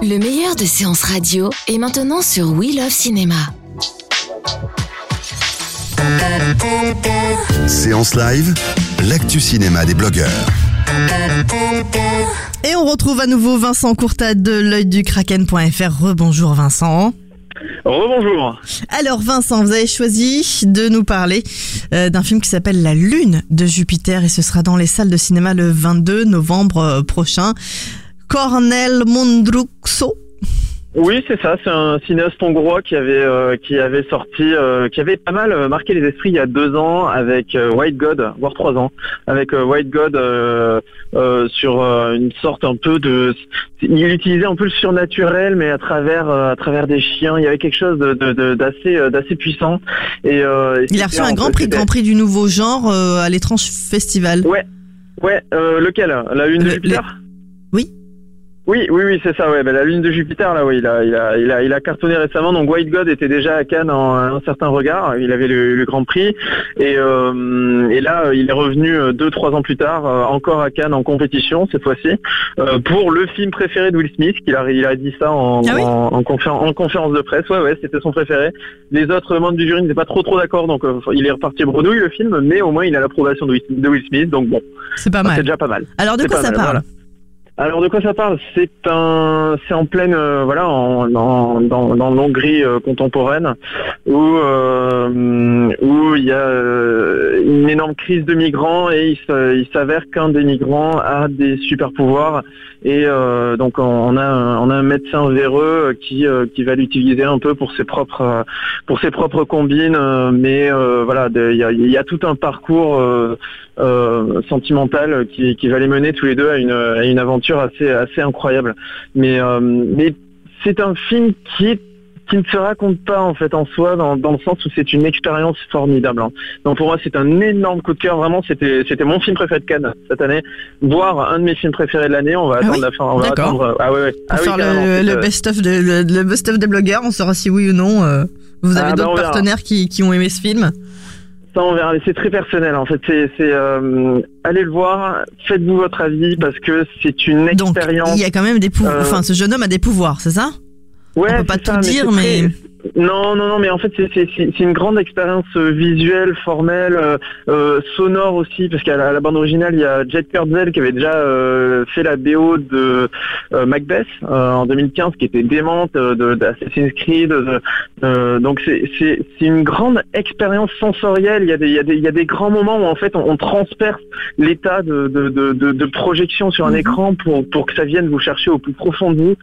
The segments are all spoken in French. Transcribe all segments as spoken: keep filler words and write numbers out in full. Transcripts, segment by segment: Le meilleur de Séance Radio est maintenant sur We Love Cinéma. Séance live, l'actu cinéma des blogueurs. Et on retrouve à nouveau Vincent Courtat de l'œil du kraken point f r. Rebonjour Vincent. Rebonjour. Alors Vincent, vous avez choisi de nous parler euh, d'un film qui s'appelle La Lune de Jupiter et ce sera dans les salles de cinéma le vingt-deux novembre prochain. Cornel Mondrucso. Oui, c'est ça, c'est un cinéaste hongrois qui avait euh, qui avait sorti euh, qui avait pas mal marqué les esprits il y a deux ans avec euh, White God, voire trois ans, avec euh, White God euh, euh, sur euh, une sorte un peu de, il utilisait un peu le surnaturel mais à travers euh, à travers des chiens, il y avait quelque chose de, de, de d'assez euh, d'assez puissant et euh, il a reçu un grand prix, grand prix du nouveau genre euh, à l'étrange festival. Ouais, ouais, euh, lequel ? La Lune de Jupiter ? Oui. Oui, oui, oui, c'est ça, ouais. Ben, la Lune de Jupiter, là, oui, il a, il a, il a, il a cartonné récemment. Donc, White God était déjà à Cannes en un certain regard. Il avait le, le Grand Prix. Et, euh, et là, il est revenu deux, trois ans plus tard, encore à Cannes en compétition, cette fois-ci, euh, pour le film préféré de Will Smith. Il a, il a dit ça en, ah oui en, en, conférence, en conférence de presse. Ouais, ouais, c'était son préféré. Les autres membres du jury n'étaient pas trop, trop d'accord. Donc, euh, il est reparti bredouille, le film. Mais au moins, il a l'approbation de Will, de Will Smith. Donc, bon. C'est pas mal. C'est déjà pas mal. Alors, de quoi ça parle ? Alors de quoi ça parle ? C'est un, c'est en pleine, euh, voilà, en, en, dans, dans l'Hongrie euh, contemporaine, où euh, où il y a euh, une énorme crise de migrants et il, il s'avère qu'un des migrants a des super pouvoirs et euh, donc on a un, on a un médecin véreux qui euh, qui va l'utiliser un peu pour ses propres pour ses propres combines, mais euh, voilà, il y a, y a tout un parcours euh, euh, sentimental qui qui va les mener tous les deux à une à une aventure assez assez incroyable, mais euh, mais c'est un film qui qui ne se raconte pas en fait en soi dans dans le sens où c'est une expérience formidable. Donc pour moi c'est un énorme coup de cœur, vraiment c'était c'était mon film préféré de Cannes cette année, voire un de mes films préférés de l'année. On va ah attendre oui la fin, on va d'accord attendre. Ah ouais, ouais. Ah oui, le, le best of de, le, le best of des blogueurs, on saura si oui ou non euh, vous avez ah, d'autres ben partenaires qui qui ont aimé ce film. Ça on verra, mais c'est très personnel en fait, c'est, c'est euh, allez le voir, faites-vous votre avis parce que c'est une expérience. Donc il y a quand même des pouvoirs, euh... enfin ce jeune homme a des pouvoirs, c'est ça ? Ouais, on peut pas tout ça, dire mais, mais... Non, non, non, mais en fait, c'est, c'est, c'est une grande expérience visuelle, formelle, euh, sonore aussi, parce qu'à la, à la bande originale, il y a Jet Curdzell qui avait déjà euh, fait la B O de euh, Macbeth euh, en deux mille quinze, qui était démente, de, d'Assassin's Creed. De, euh, donc c'est, c'est, c'est une grande expérience sensorielle. Il y a des, il y a des, il y a des grands moments où en fait, on, on transperce l'état de, de, de, de, de projection sur un écran pour, pour que ça vienne vous chercher au plus profond de vous.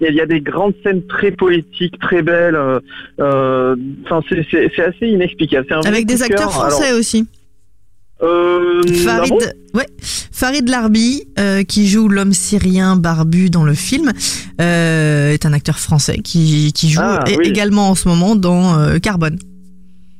Il y a des grandes scènes très poétiques, très belles. Euh, Euh, c'est, c'est, c'est assez inexplicable. C'est avec des acteurs français. Alors, aussi euh, Farid, ah bon ouais, Farid Larbi euh, qui joue l'homme syrien barbu dans le film euh, est un acteur français qui, qui joue ah, oui. également en ce moment dans euh, Carbone.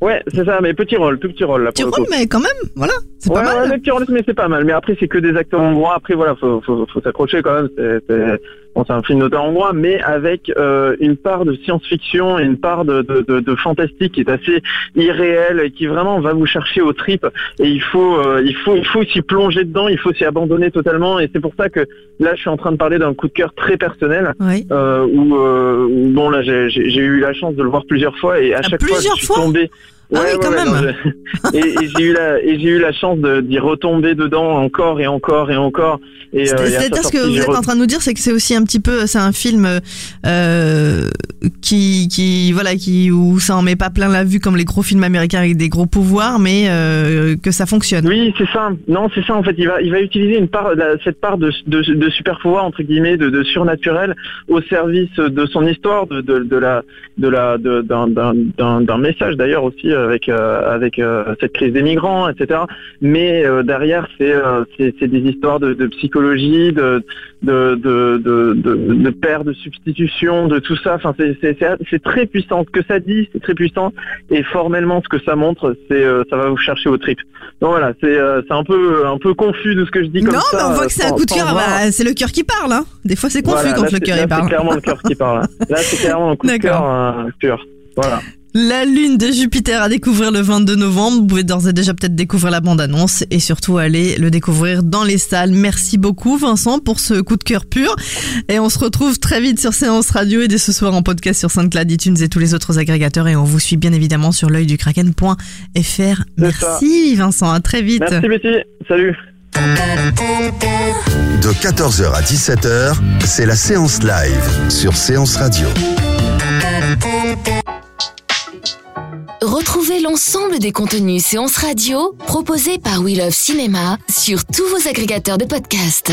Ouais, c'est ça, mais petit rôle, tout petit rôle là. Petit rôle, mais quand même, voilà, c'est ouais, pas mal. Ouais, petit rôle, mais c'est pas mal. Mais après, c'est que des acteurs hongrois. Après, voilà, faut, faut, faut s'accrocher quand même. C'est, c'est... Bon, c'est un film d'auteur hongrois, mais avec euh, une part de science-fiction et une part de, de, de, de fantastique qui est assez irréelle et qui vraiment va vous chercher aux tripes. Et il faut, euh, il faut, il faut s'y plonger dedans, il faut s'y abandonner totalement. Et c'est pour ça que là, je suis en train de parler d'un coup de cœur très personnel. Oui. Euh, où, euh, où bon, là, j'ai, j'ai, j'ai eu la chance de le voir plusieurs fois et à, à chaque fois, je suis tombé. Ouais, ah oui, ouais, quand ouais, même. Non, je... et, et j'ai eu la, et j'ai eu la chance de, d'y retomber dedans encore et encore et encore. Et, c'est, euh, et c'est-à-dire ce que vous êtes re... en train de nous dire, c'est que c'est aussi un petit peu, c'est un film euh, qui, qui, voilà, qui où ça en met pas plein la vue comme les gros films américains avec des gros pouvoirs, mais euh, que ça fonctionne. Oui, c'est ça. Non, c'est ça en fait. Il va, il va utiliser une part, la, cette part de, de, de super pouvoir entre guillemets, de, de surnaturel, au service de son histoire, de, de, de la, de la, de, d'un, d'un, d'un, d'un message d'ailleurs aussi. Euh, avec euh, avec euh, cette crise des migrants, et cetera. Mais euh, derrière, c'est, euh, c'est c'est des histoires de, de psychologie, de de de de, de, de paires, de substitution, de tout ça. Enfin, c'est c'est c'est, c'est très puissant. Ce que ça dit, c'est très puissant. Et formellement, ce que ça montre, c'est euh, ça va vous chercher aux tripes. Donc voilà, c'est euh, c'est un peu un peu confus de ce que je dis comme non, ça. Non, mais on voit que c'est un coup de cœur. Bah, c'est le cœur qui parle. Hein. Des fois, c'est confus voilà, quand là, le cœur il parle. C'est clairement le cœur qui parle. Là, c'est clairement un coup de cœur euh, pur. Voilà. La Lune de Jupiter à découvrir le vingt-deux novembre. Vous pouvez d'ores et déjà peut-être découvrir la bande-annonce et surtout aller le découvrir dans les salles. Merci beaucoup Vincent pour ce coup de cœur pur. Et on se retrouve très vite sur Séance Radio et dès ce soir en podcast sur Cinécla-iTunes et tous les autres agrégateurs. Et on vous suit bien évidemment sur l'œil du kraken point f r. Merci Vincent, à très vite. Merci Betty, salut. De quatorze heures à dix-sept heures, c'est la séance live sur Séance Radio. Retrouvez l'ensemble des contenus Séances Radio proposés par We Love Cinéma sur tous vos agrégateurs de podcasts.